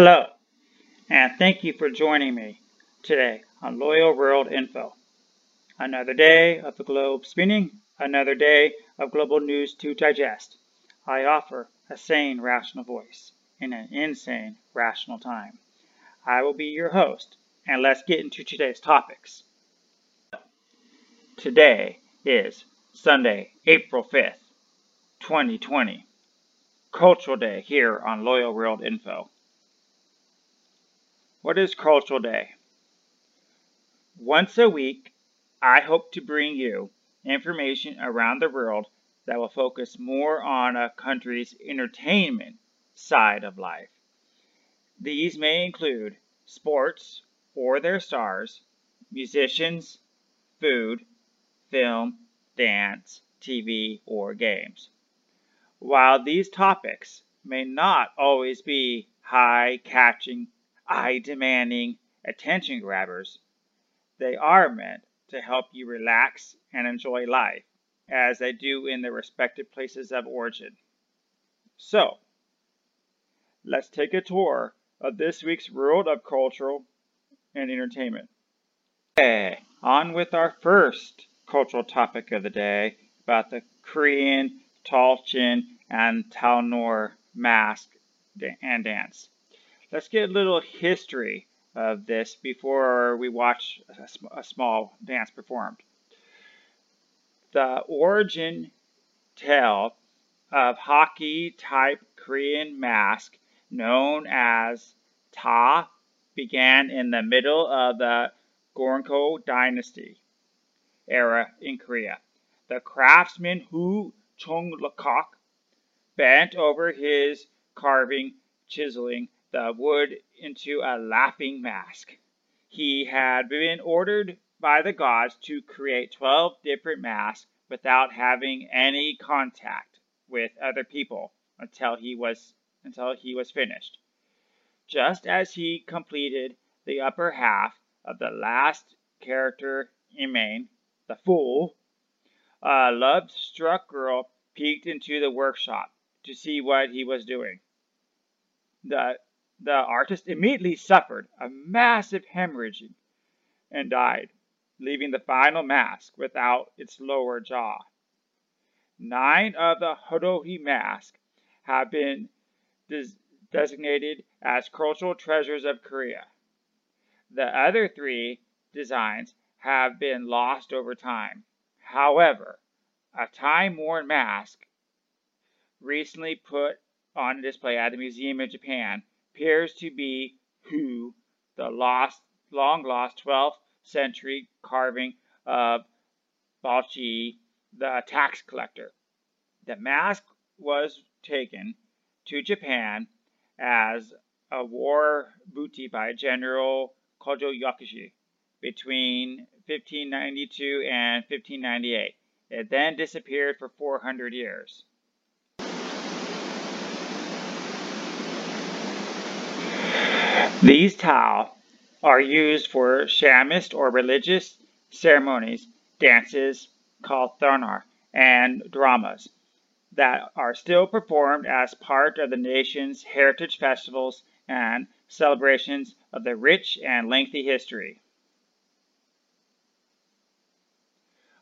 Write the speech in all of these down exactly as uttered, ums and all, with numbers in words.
Hello, and thank you for joining me today on Loyal World Info. Another day of the globe spinning, another day of global news to digest. I offer a sane, rational voice in an insane, rational time. I will be your host, and let's get into today's topics. Today is Sunday, April fifth, twenty twenty, Cultural Day here on Loyal World Info. What is Cultural Day? Once a week, I hope to bring you information around the world that will focus more on a country's entertainment side of life. These may include sports or their stars, musicians, food, film, dance, T V, or games. While these topics may not always be high-catching, eye-demanding attention grabbers, they are meant to help you relax and enjoy life, as they do in their respective places of origin. So, let's take a tour of this week's world of cultural and entertainment. Okay, on with our first cultural topic of the day about the Korean Talchum and Talnor mask and dance. Let's get a little history of this before we watch a, sm a small dance performed. The origin tale of hockey-type Korean mask known as Ta began in the middle of the Goryeo dynasty era in Korea. The craftsman Hu Chung le bent over his carving, chiseling the wood into a laughing mask. He had been ordered by the gods to create twelve different masks without having any contact with other people until he was until he was finished. Just as he completed the upper half of the last character, Imane, the fool, a love-struck girl peeked into the workshop to see what he was doing. The The artist immediately suffered a massive hemorrhage and died, leaving the final mask without its lower jaw. Nine of the Hodohi masks have been des designated as cultural treasures of Korea. The other three designs have been lost over time. However, a time-worn mask recently put on display at a museum in Japan appears to be Hu, the lost, long-lost twelfth century carving of Bauchi, the tax collector. The mask was taken to Japan as a war booty by General Kojo Yakushi between fifteen ninety-two and fifteen ninety-eight. It then disappeared for four hundred years. These tao are used for shamanist or religious ceremonies, dances called Talnor, and dramas that are still performed as part of the nation's heritage festivals and celebrations of the rich and lengthy history.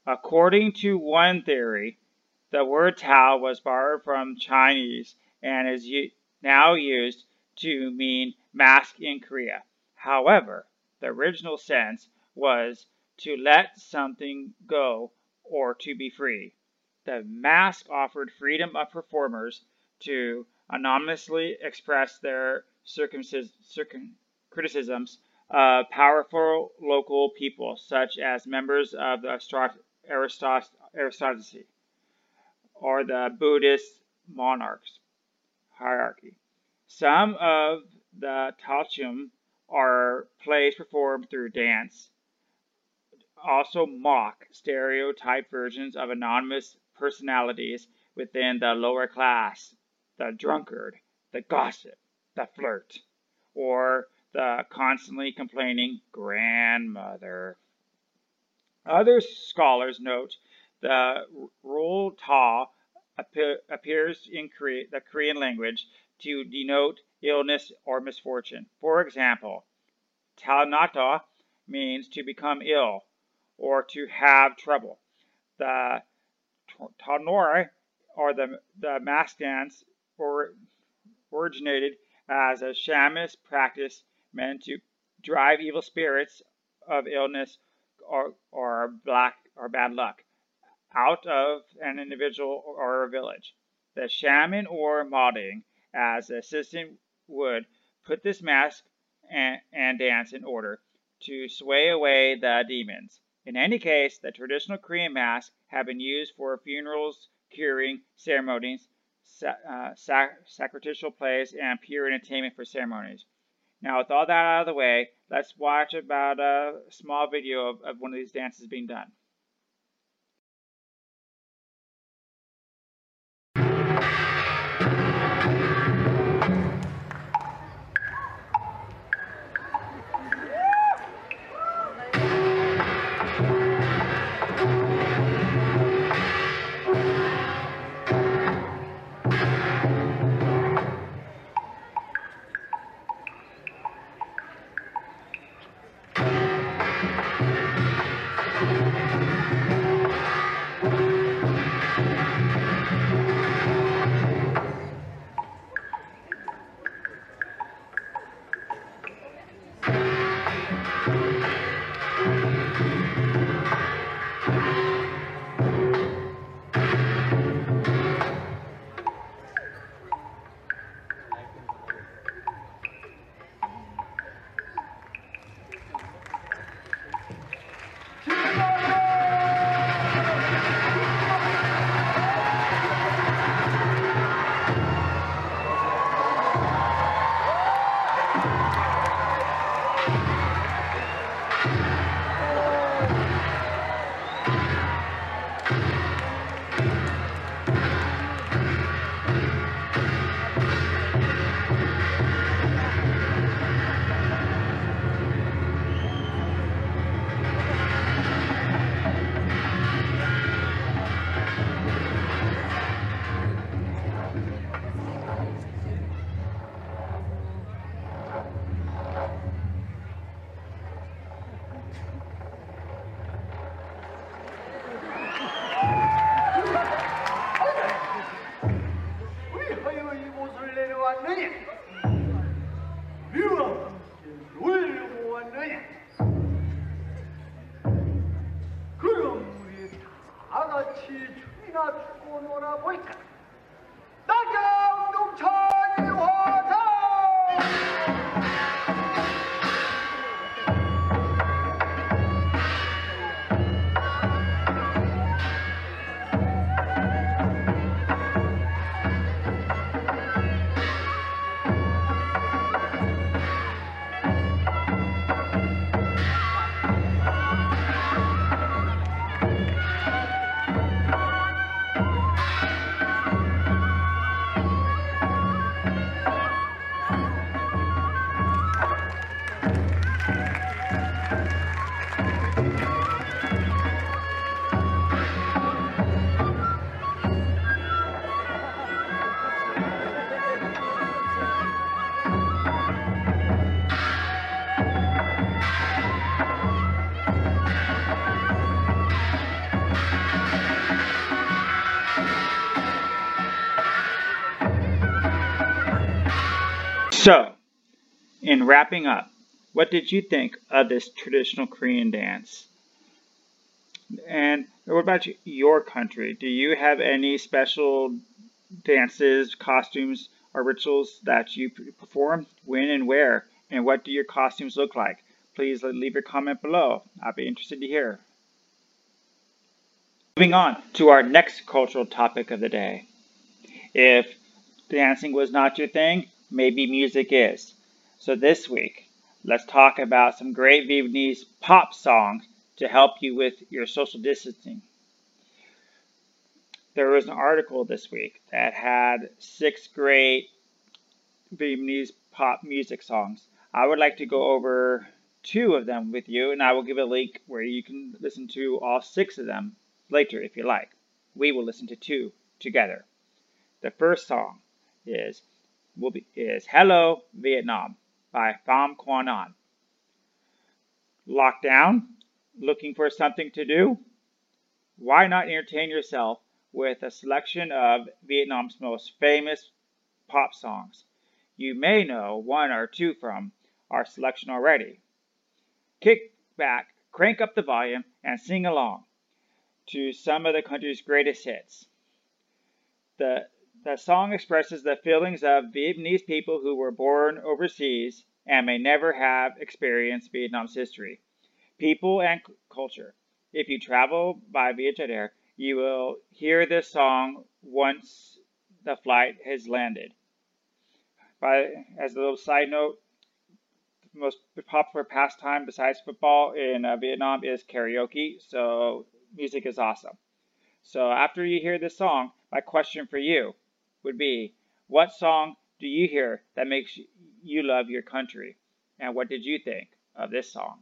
According to one theory, the word tao was borrowed from Chinese and is now used to mean mask in Korea. However, the original sense was to let something go or to be free. The mask offered freedom of performers to anonymously express their criticisms of powerful local people, such as members of the aristocracy or the Buddhist monarchs hierarchy. Some of the Talchum are plays performed through dance, also mock stereotype versions of anonymous personalities within the lower class, the drunkard, the gossip, the flirt, or the constantly complaining grandmother. Other scholars note the rule Ta appears in Korea, the Korean language to denote illness, or misfortune. For example, Talnata means to become ill or to have trouble. The Talnor, or the, the mask dance, or, originated as a shamanist practice meant to drive evil spirits of illness or, or black or bad luck out of an individual or a village. The shaman or modding as the assistant would put this mask and, and dance in order to sway away the demons. In any case, the traditional Korean masks have been used for funerals, curing, ceremonies, sac- uh, sac- sacrificial plays, and pure entertainment for ceremonies. Now, with all that out of the way, let's watch about a small video of, of one of these dances being done. So, in wrapping up, what did you think of this traditional Korean dance? And what about your country? Do you have any special dances, costumes, or rituals that you perform? When and where? And what do your costumes look like? Please leave your comment below. I'll be interested to hear. Moving on to our next cultural topic of the day. If dancing was not your thing, maybe music is. So this week, let's talk about some great Vietnamese pop songs to help you with your social distancing. There was an article this week that had six great Vietnamese pop music songs. I would like to go over two of them with you, and I will give a link where you can listen to all six of them later if you like. We will listen to two together. The first song is will be, is Hello, Vietnam by Pham Quan An. Lockdown, looking for something to do? Why not entertain yourself with a selection of Vietnam's most famous pop songs? You may know one or two from our selection already. Kick back, crank up the volume, and sing along to some of the country's greatest hits. The, the song expresses the feelings of Vietnamese people who were born overseas and may never have experienced Vietnam's history, people, and c- culture. If you travel by Vietjet Air, you will hear this song once the flight has landed. By, as a little side note, the most popular pastime besides football in uh, Vietnam is karaoke, so music is awesome. So after you hear this song, my question for you would be, what song do you hear that makes you love your country? And what did you think of this song?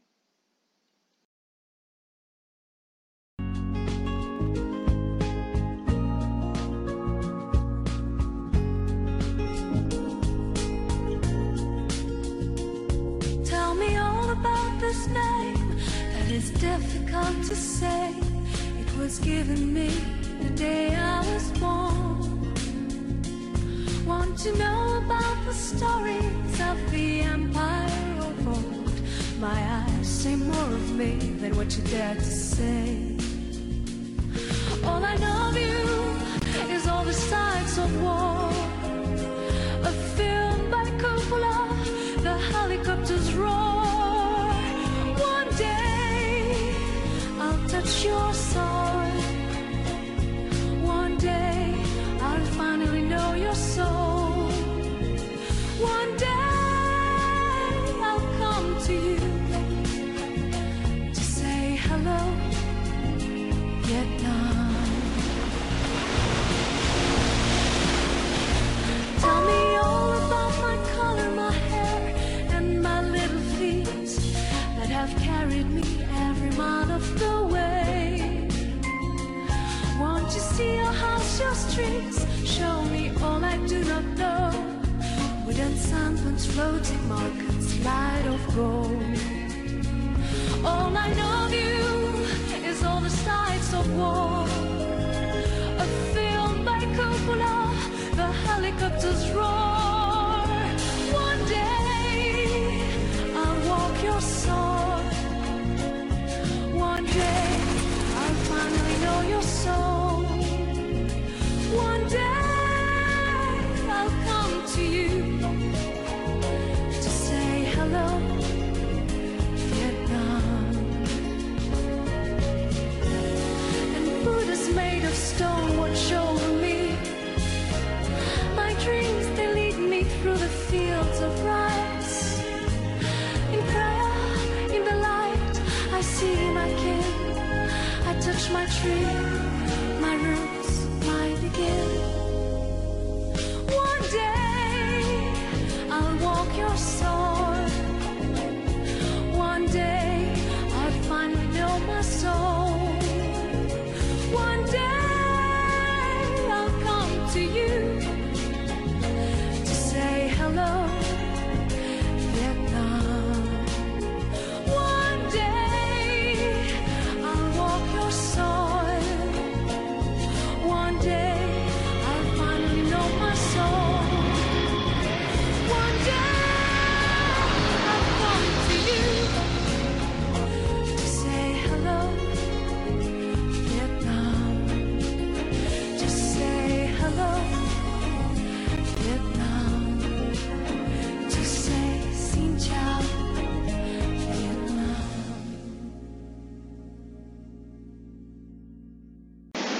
This name that is difficult to say, it was given me the day I was born. Want to know about the stories of the empire of old? My eyes say more of me than what you dare to say. All I know of you is all the sides of war, a film by Coppola, the helicopters roar. Your soul. One day I'll finally know your soul. One day I'll come to you to say hello, Vietnam. Tell me all about my color, my hair, and my little feet that have carried me every mile of the way. Won't you see your house, your streets? Show me all I do not know. Wooden sandpans, floating markets, light of gold. All I know of you is all the sights of war, a film by Coppola, the helicopters roar. One day I'll walk your soul. One day I'll finally know your soul. One day I'll come to you to say hello, Vietnam. And Buddha's made of stone, watch over me. My dreams, they lead me through the fields of rice. In prayer, in the light, I see my kin. I touch my tree, my root. One day I'll walk your soul. One day I'll finally know my soul. One day I'll come to you to say hello, Vietnam. One day I'll walk your soul. One day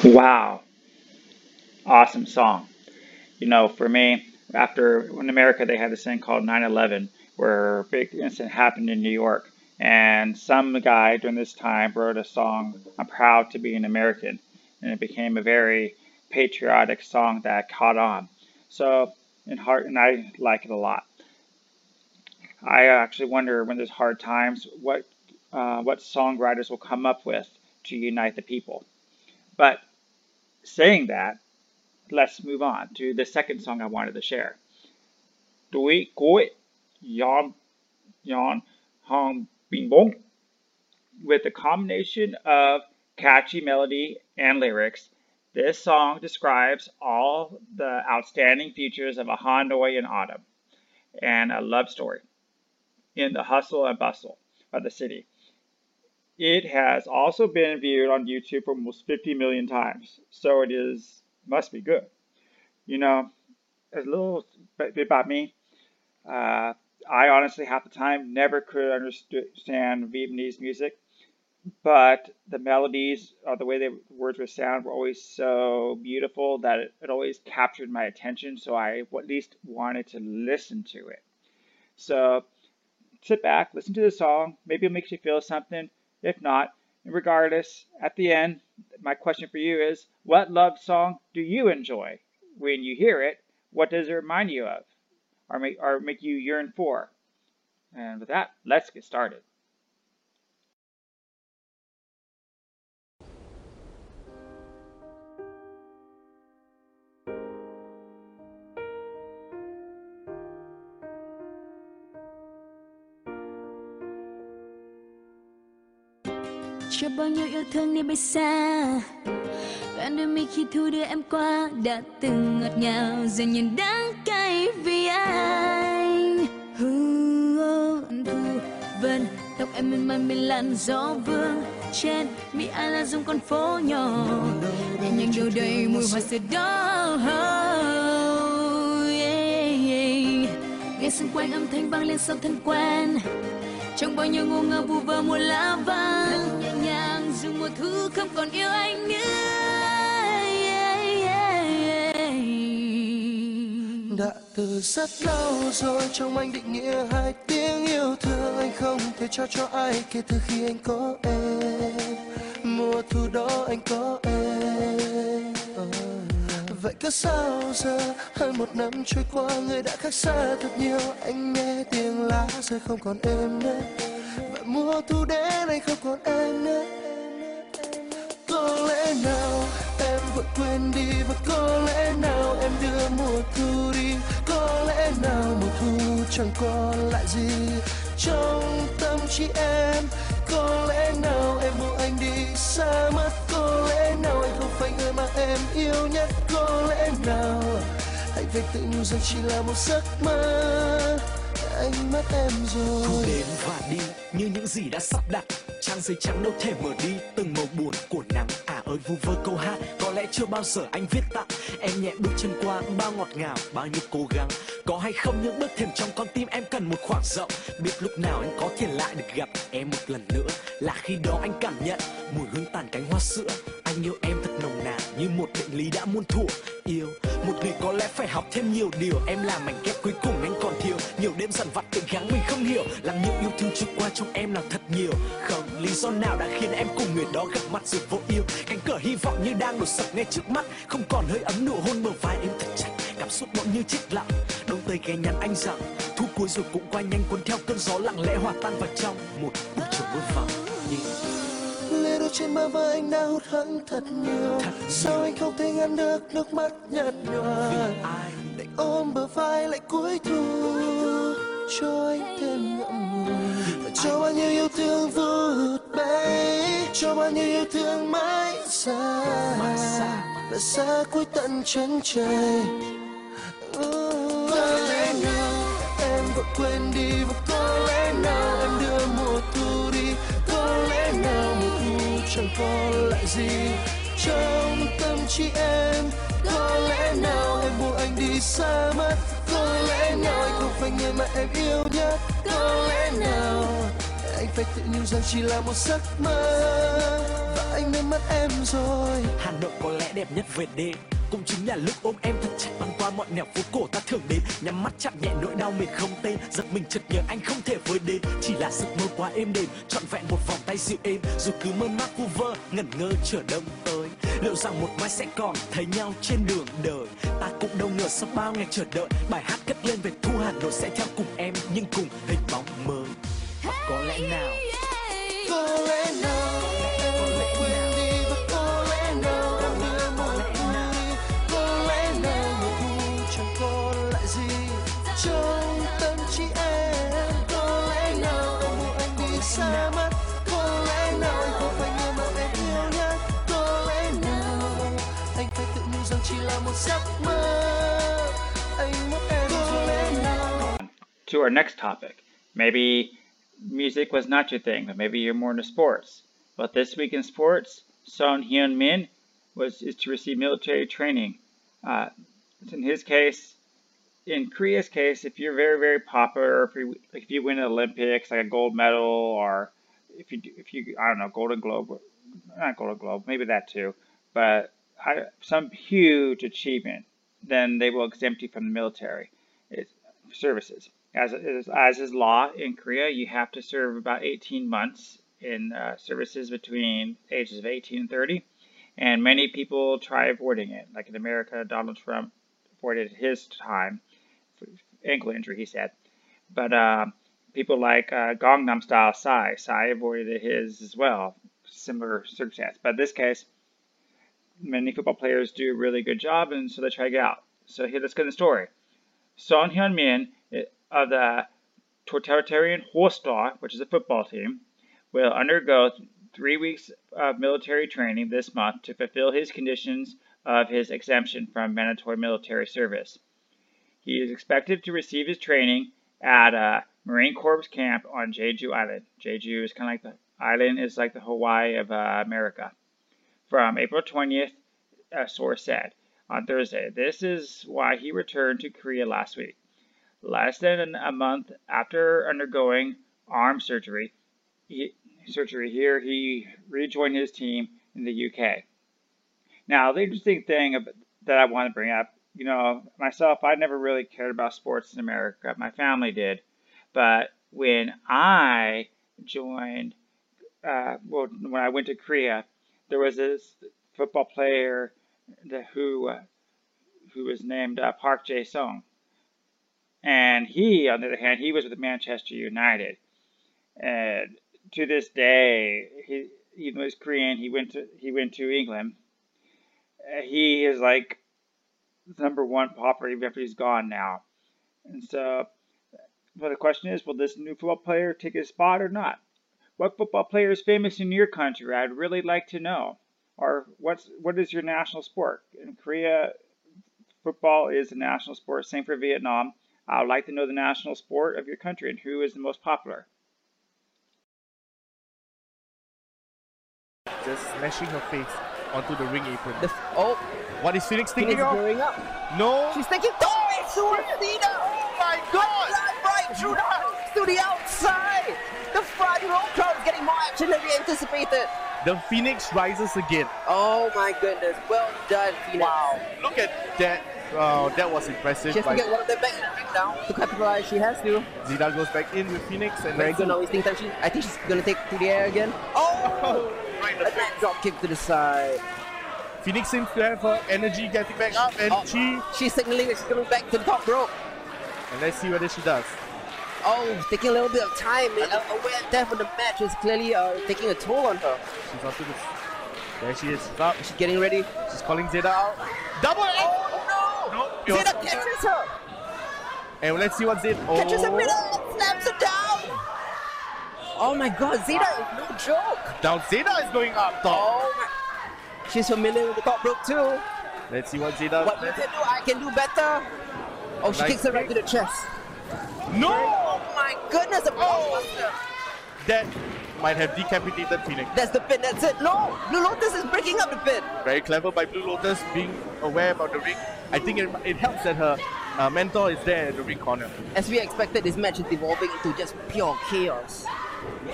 Wow, awesome song. You know, for me, after in America they had this thing called nine eleven, where a big incident happened in New York, and some guy during this time wrote a song, "I'm Proud to Be an American," and it became a very patriotic song that caught on. So, in heart, and I like it a lot. I actually wonder when there's hard times, what uh, what songwriters will come up with to unite the people. But saying that, let's move on to the second song I wanted to share. Doi Goe Yon Yon Hong Bing Bong with a combination of catchy melody and lyrics. This song describes all the outstanding features of a Hanoi in autumn and a love story in the hustle and bustle of the city. It has also been viewed on YouTube for almost fifty million times, so it is must be good. You know, a little bit about me. Uh, I honestly, half the time, never could understand Vietnamese music, but the melodies or the way the words were sound were always so beautiful that it, it always captured my attention, so I at least wanted to listen to it. So sit back, listen to the song, maybe it makes you feel something. If not, regardless, at the end, my question for you is, what love song do you enjoy? When you hear it, what does it remind you of or make, or make you yearn for? And with that, let's get started. Chưa bao nhiêu yêu thương nên bay xa, bạn đưa mi khi thu đưa em qua, đã từng ngọt ngào giờ nhìn đắng cay vì anh. Hương thu vân tóc em mềm mại bên làn gió vương trên Mỹ Island giống con phố nhỏ, nhẹ nhàng đâu đây mùi hoa sữa đó. Nghe xung quanh âm thanh vang lên sóng thân quen, trong bao nhiêu ngô ngơ vu vơ mùa lá vàng. Dù một thứ không còn yêu anh nữa, yeah, yeah, yeah. Đã từ rất lâu rồi trong anh định nghĩa hai tiếng yêu thương, anh không thể trao cho ai kể từ khi anh có em. Mùa thu đó anh có em, oh. Vậy cứ sao giờ hơn một năm trôi qua, người đã khác xa thật nhiều. Anh nghe tiếng lá rơi không còn em nữa, vậy mùa thu đến anh không còn em nữa. Có lẽ nào em vội quên đi, và có lẽ nào em đưa mùa thu đi. Có lẽ nào mùa thu chẳng còn lại gì trong tâm trí em. Có lẽ nào em buông anh đi xa mất. Có lẽ nào anh không phải người mà em yêu nhất. Có lẽ nào anh phải tự nhủ rằng chỉ là một giấc mơ. Anh mất em rồi. Thu đến và đi như những gì đã sắp đặt, trang giấy trắng đâu thể mở đi từng màu buồn của nắng. À ơi vu vơ câu hát có lẽ chưa bao giờ anh viết tặng em, nhẹ bước chân qua bao ngọt ngào bao nhiêu cố gắng. Có hay không những bước thềm trong con tim em cần một khoảng rộng, biết lúc nào anh có thể lại được gặp em một lần nữa, là khi đó anh cảm nhận mùi hương tàn cánh hoa sữa. Anh yêu em thật nồng nàn như một định lý đã muôn thuở. Yêu một người có lẽ phải học thêm nhiều điều, em là mảnh ghép cuối cùng anh còn thiếu. Nhiều đêm dằn vặt tự gắng mình không hiểu, làm những yêu thương trôi qua trong em là thật nhiều. Không lý do nào đã khiến em cùng người đó gặp mặt rồi vô yêu. Cánh cửa hy vọng như đang đổ sập ngay trước mắt, không còn hơi ấm nụ hôn bờ vai em thật chặt. Cảm xúc bỗng như chết lặng, đông tây ghé nhắn anh rằng thu cuối rồi cũng qua nhanh, cuốn theo cơn gió lặng lẽ hòa tan vào trong một buổi chiều mưa vàng. Lê đôi trên bờ vai anh đã hụt hẫng thật nhiều, thật sao nhiều. Anh không thể ngăn được nước mắt nhạt nhòa, lại ôm bờ vai lại cúi thu cho anh thêm ngậm ngùi. Và cho bao nhiêu yêu thương vô hụt bay, cho bao nhiêu yêu thương mãi xa, là xa cuối tận chân trời. Có lẽ nào em vội quên đi, và có lẽ nào em đưa mùa thu đi. Có lẽ nào mùa thu chẳng còn lại gì trong tâm trí em. Có lẽ nào em buông anh đi xa mất. Có lẽ nào anh không phải người mà em yêu nhất. Có lẽ nào anh phải tự nhủ rằng chỉ là một giấc mơ, và anh đã mất em rồi. Hà Nội có lẽ đẹp nhất về đêm, cũng chính là lúc ôm em thật chặt băng qua mọi nẻo phố cổ ta thường đến. Nhắm mắt chạm nhẹ nỗi đau mệt không tên, giật mình chợt nhớ anh không thể với đến. Chỉ là giấc mơ quá êm đềm, trọn vẹn một vòng tay dịu êm, dù cứ mơ mác vu vơ ngẩn ngơ chờ đông tới. Liệu rằng một mai sẽ còn thấy nhau trên đường đời, ta cũng đâu ngờ sau bao ngày chờ đợi, bài hát cất lên về thu Hà Nội sẽ theo cùng em nhưng cùng hình bóng mới. Hoặc có lẽ nào, có lẽ nào Joe. to our next topic. Maybe music was not your thing, but maybe you're more into sports. But this week in sports, Son Hyun-min was is to receive military training. Uh, in his case, in Korea's case, if you're very, very popular, or if you if you win an Olympics, like a gold medal, or if you if you I don't know, Golden Globe, not Golden Globe, maybe that too, but I, some huge achievement, then they will exempt you from the military it's, services. As is, as is law in Korea, you have to serve about eighteen months in uh, services between the ages of eighteen and thirty, and many people try avoiding it. Like in America, Donald Trump avoided his time, ankle injury, he said. But uh, people like uh, Gangnam Style Psy, Psy avoided his as well, similar circumstance. But in this case, many football players do a really good job, and so they try to get out. So here, let's get the story. Son Hyun-min of the Totalitarian Hostar, which is a football team, will undergo three weeks of military training this month to fulfill his conditions of his exemption from mandatory military service. He is expected to receive his training at a Marine Corps camp on Jeju Island. Jeju is kind of like the island is like the Hawaii of uh, America. From April twentieth, a source said, on Thursday. This is why he returned to Korea last week. Less than a month after undergoing arm surgery, he, surgery here, he rejoined his team in the U K. Now, the interesting thing that I want to bring up, you know, myself, I never really cared about sports in America. My family did. But when I joined, uh, well, when I went to Korea, there was this football player that, who uh, who was named uh, Park Jae Sung. And he, on the other hand, he was with Manchester United. And to this day, he, even though he's Korean, he went to he went to England. Uh, he is like number one popper, even after he's gone now. And so, well, the question is, will this new football player take his spot or not? What football player is famous in your country? I'd really like to know. Or what's what is your national sport? In Korea, football is a national sport. Same for Vietnam. I would like to know the national sport of your country and who is the most popular. Just smashing her face onto the ring apron. The, oh, what is Phoenix thinking of? Going up. No. She's thinking, oh, it's Suicida. Oh my God. Right through the house to the outside. The front row crowd is getting more action than we anticipated. The Phoenix rises again. Oh my goodness. Well done, Phoenix. Wow. Look at that. Wow, that was impressive. She has to get one of them back in the ring now to capitalize. She has to. Zidane goes back in with Phoenix. And very good. Now wasting time. She, I think she's going to take to the air again. Oh! Right, a back drop kick to the side. Phoenix seems to have her energy getting back up. And oh, she... she's signaling that she's coming back to the top rope. And let's see whether she does. Oh, taking a little bit of time. Uh, aware death of the match is clearly uh, taking a toll on her. She's onto this. There she is. She's up. She's getting ready. She's calling Zeta out. Double oh, oh no! no Zeta was... catches her. And let's see what Zeta... Oh. Catches her middle and slaps her down. Oh my God, Zeta is no joke. Down Zeta is going up top. Oh my... She's familiar with the top rope too. Let's see what Zeta... What you can do, I can do better. Oh, she nice kicks her right to the chest. No! Oh my goodness, a blockbuster! That might have decapitated Phoenix. That's the pin, that's it. No! Blue Lotus is breaking up the pin. Very clever by Blue Lotus, being aware about the ring. I think it, it helps that her uh, mentor is there at the ring corner. As we expected, this match is evolving into just pure chaos.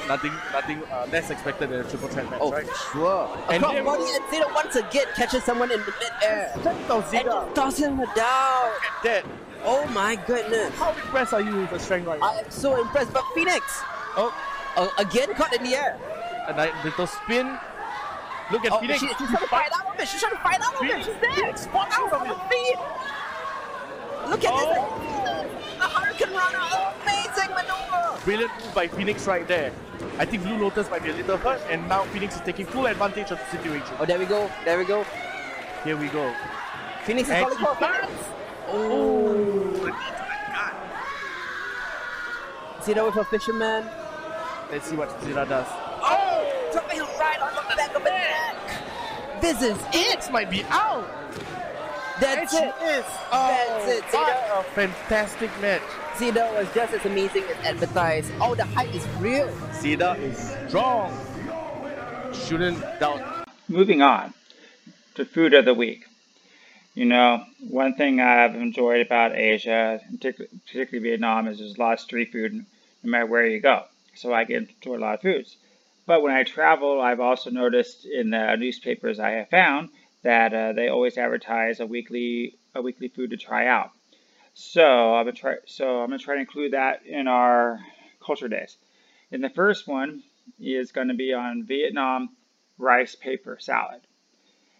Nothing nothing uh, less expected than a triple threat match, oh, right? Sure. And a body and Zeta once again catches someone in the mid-air. And tosses him down. And dead. Oh my goodness. How impressed are you with the strength right now? I am so impressed, but Phoenix! Oh, uh, again caught in the air. A nice little spin. Look at oh, Phoenix. She, she's trying to fight out of it. She's trying to fight out of it. She's there. Phoenix out of her feet. Look at oh. this. The Hurricane Runner. Amazing maneuver. Brilliant move by Phoenix right there. I think Blue Lotus might be a little hurt, and now Phoenix is taking full advantage of the situation. Oh, there we go. There we go. Here we go. Phoenix is calling for Phoenix. Oh, oh. Zeta with her fisherman. Let's see what Zeta does. Oh, dropping her right on the back of the neck. This is it. Might be out. That's it. It is. That's it. What a fantastic match. Cedar was just as amazing as advertised. All the hype is real. Cedar is strong. Shouldn't doubt. Moving on to food of the week. You know, one thing I've enjoyed about Asia, particularly Vietnam, is there's a lot of street food no matter where you go. So I get to a lot of foods. But when I travel, I've also noticed in the newspapers I have found that uh, they always advertise a weekly a weekly food to try out. So I'm gonna try. So I'm gonna try to include that in our culture days. And the first one is going to be on Vietnam rice paper salad.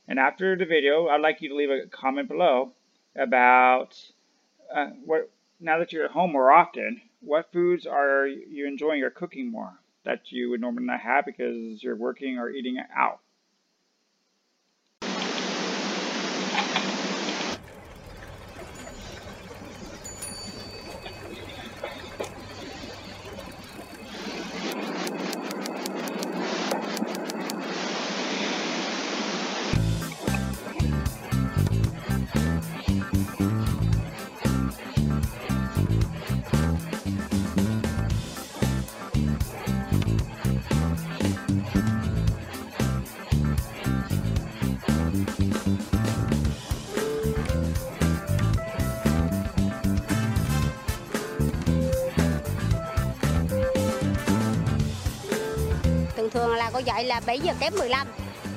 And after the video, I'd like you to leave a comment below about uh, what now that you're at home more often, what foods are you enjoying or cooking more that you would normally not have because you're working or eating out. Thường là cô dậy là bảy giờ kém mười lăm,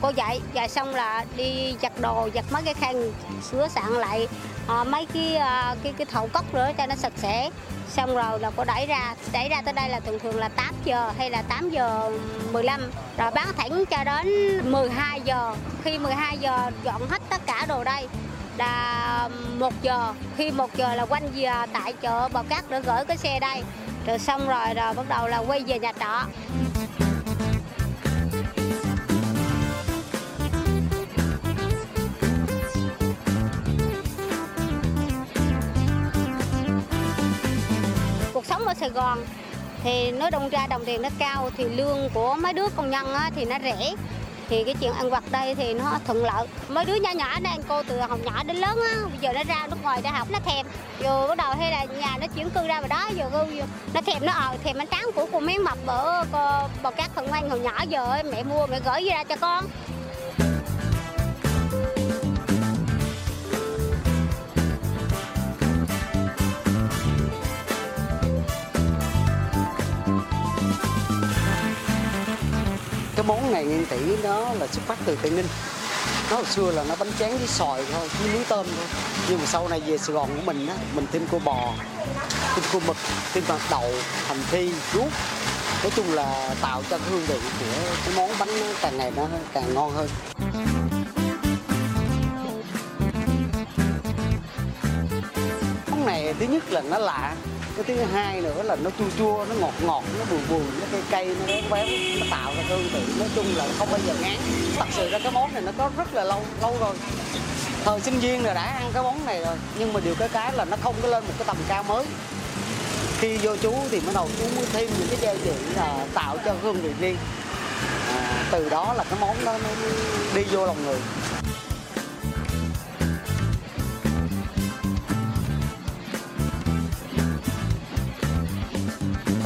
cô dậy và xong là đi giặt đồ, giặt mấy cái khăn sửa sạn lại à, mấy cái à, cái cái thau cốc nữa cho nó sạch sẽ, xong rồi là cô đẩy ra đẩy ra tới đây là thường thường là tám giờ hay là tám giờ mười lăm, rồi bán thẳng cho đến mười hai giờ. Khi mười hai giờ dọn hết tất cả đồ đây là một giờ, khi một giờ là quanh về tại chợ Bào Cát để gửi cái xe đây, rồi xong rồi rồi bắt đầu là quay về nhà trọ. Sài Gòn thì nó đông ra, đồng tiền nó cao thì lương của mấy đứa công nhân á, thì nó rẻ, thì cái chuyện ăn vặt đây thì nó thuận lợi. Mấy đứa nhỏ nhỏ nên cô từ học nhỏ đến lớn á, bây giờ nó ra nước ngoài để học nó thèm, vừa bắt đầu hay là nhà nó chuyển cư ra vào đó, giờ nó thèm, nó ờ thèm bánh tráng của cô mấy mập ở Bào Cát thằng ngoan hồi nhỏ, giờ mẹ mua mẹ gửi ra cho con. Món này Nguyên Tỷ nó là xuất phát từ Tây Ninh. Nó hồi xưa là nó bánh tráng với xoài thôi, với muối tôm thôi. Nhưng mà sau này về Sài Gòn của mình á, mình thêm cua bò, thêm cua mực, thêm hạt đậu, hành phi, ruốc. Nói chung là tạo cho hương vị của cái món bánh càng ngày nó càng ngon hơn. Món này thứ nhất là nó lạ. Cái thứ hai nữa là nó chua chua, nó ngọt ngọt, nó bùi bùi, nó cây cây, nó béo béo, nó tạo ra hương vị. Nói chung là không bao giờ ngán. Thật sự ra cái món này nó có rất là lâu lâu rồi. Thời sinh viên là đã ăn cái món này rồi. Nhưng mà điều cái cái là nó không có lên một cái tầm cao mới. Khi vô chú thì bắt đầu chú mới thêm những cái gia vị là tạo cho hương vị riêng. À, từ đó là cái món đó nó đi vô lòng người.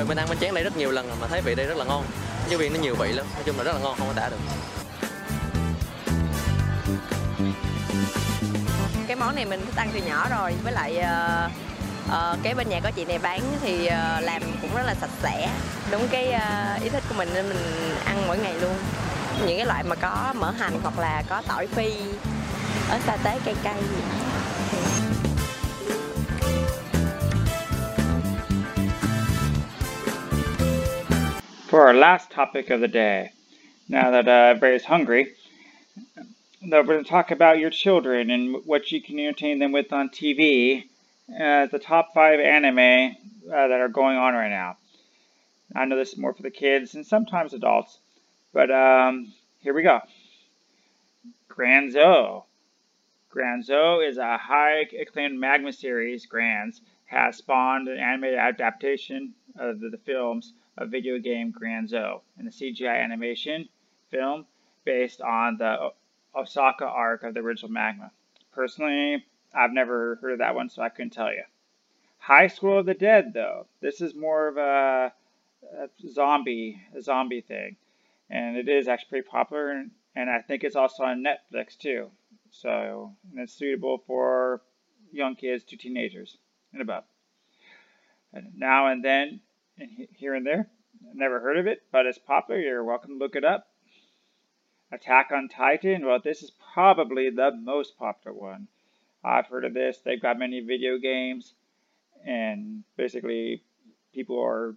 Mình ăn bánh tráng đây rất nhiều lần mà thấy vị đây rất là ngon. Chứ vì nó nhiều vị lắm, nói chung là rất là ngon, không có tả được. Cái món này mình thích ăn từ nhỏ rồi. Với lại uh, uh, cái bên nhà có chị này bán thì uh, làm cũng rất là sạch sẽ. Đúng cái uh, ý thích của mình nên mình ăn mỗi ngày luôn. Những cái loại mà có mỡ hành hoặc là có tỏi phi, ớt sa tế cay cay gì đó. For our last topic of the day, now that uh, everybody's hungry, we're going to talk about your children and what you can entertain them with on T V. Uh, the top five anime uh, that are going on right now. I know this is more for the kids and sometimes adults, but um, here we go. Granzo. Granzo is a high acclaimed manga series. Granz has spawned an anime adaptation of the, the films. A video game Granzo and a C G I animation film based on the Osaka arc of the original manga. Personally, I've never heard of that one, so I couldn't tell you. High School of the Dead, though. This is more of a, a zombie a zombie thing. And it is actually pretty popular, and, and I think it's also on Netflix, too. So, and it's suitable for young kids to teenagers and above. And now and then, and here and there. Never heard of it, but it's popular. You're welcome to look it up. Attack on Titan. Well, this is probably the most popular one. I've heard of this. They've got many video games, and basically people are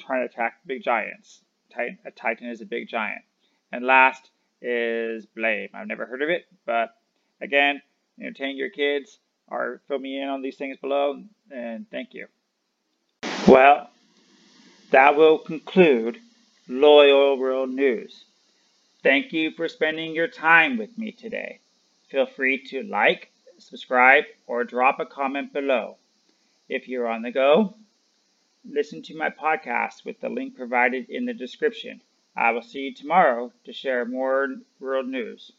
trying to attack big giants. Titan, a Titan is a big giant. And last is Blame. I've never heard of it, but again, entertain your kids or fill me in on these things below, and thank you. Well, that will conclude Loyal World News. Thank you for spending your time with me today. Feel free to like, subscribe, or drop a comment below. If you're on the go, listen to my podcast with the link provided in the description. I will see you tomorrow to share more world news.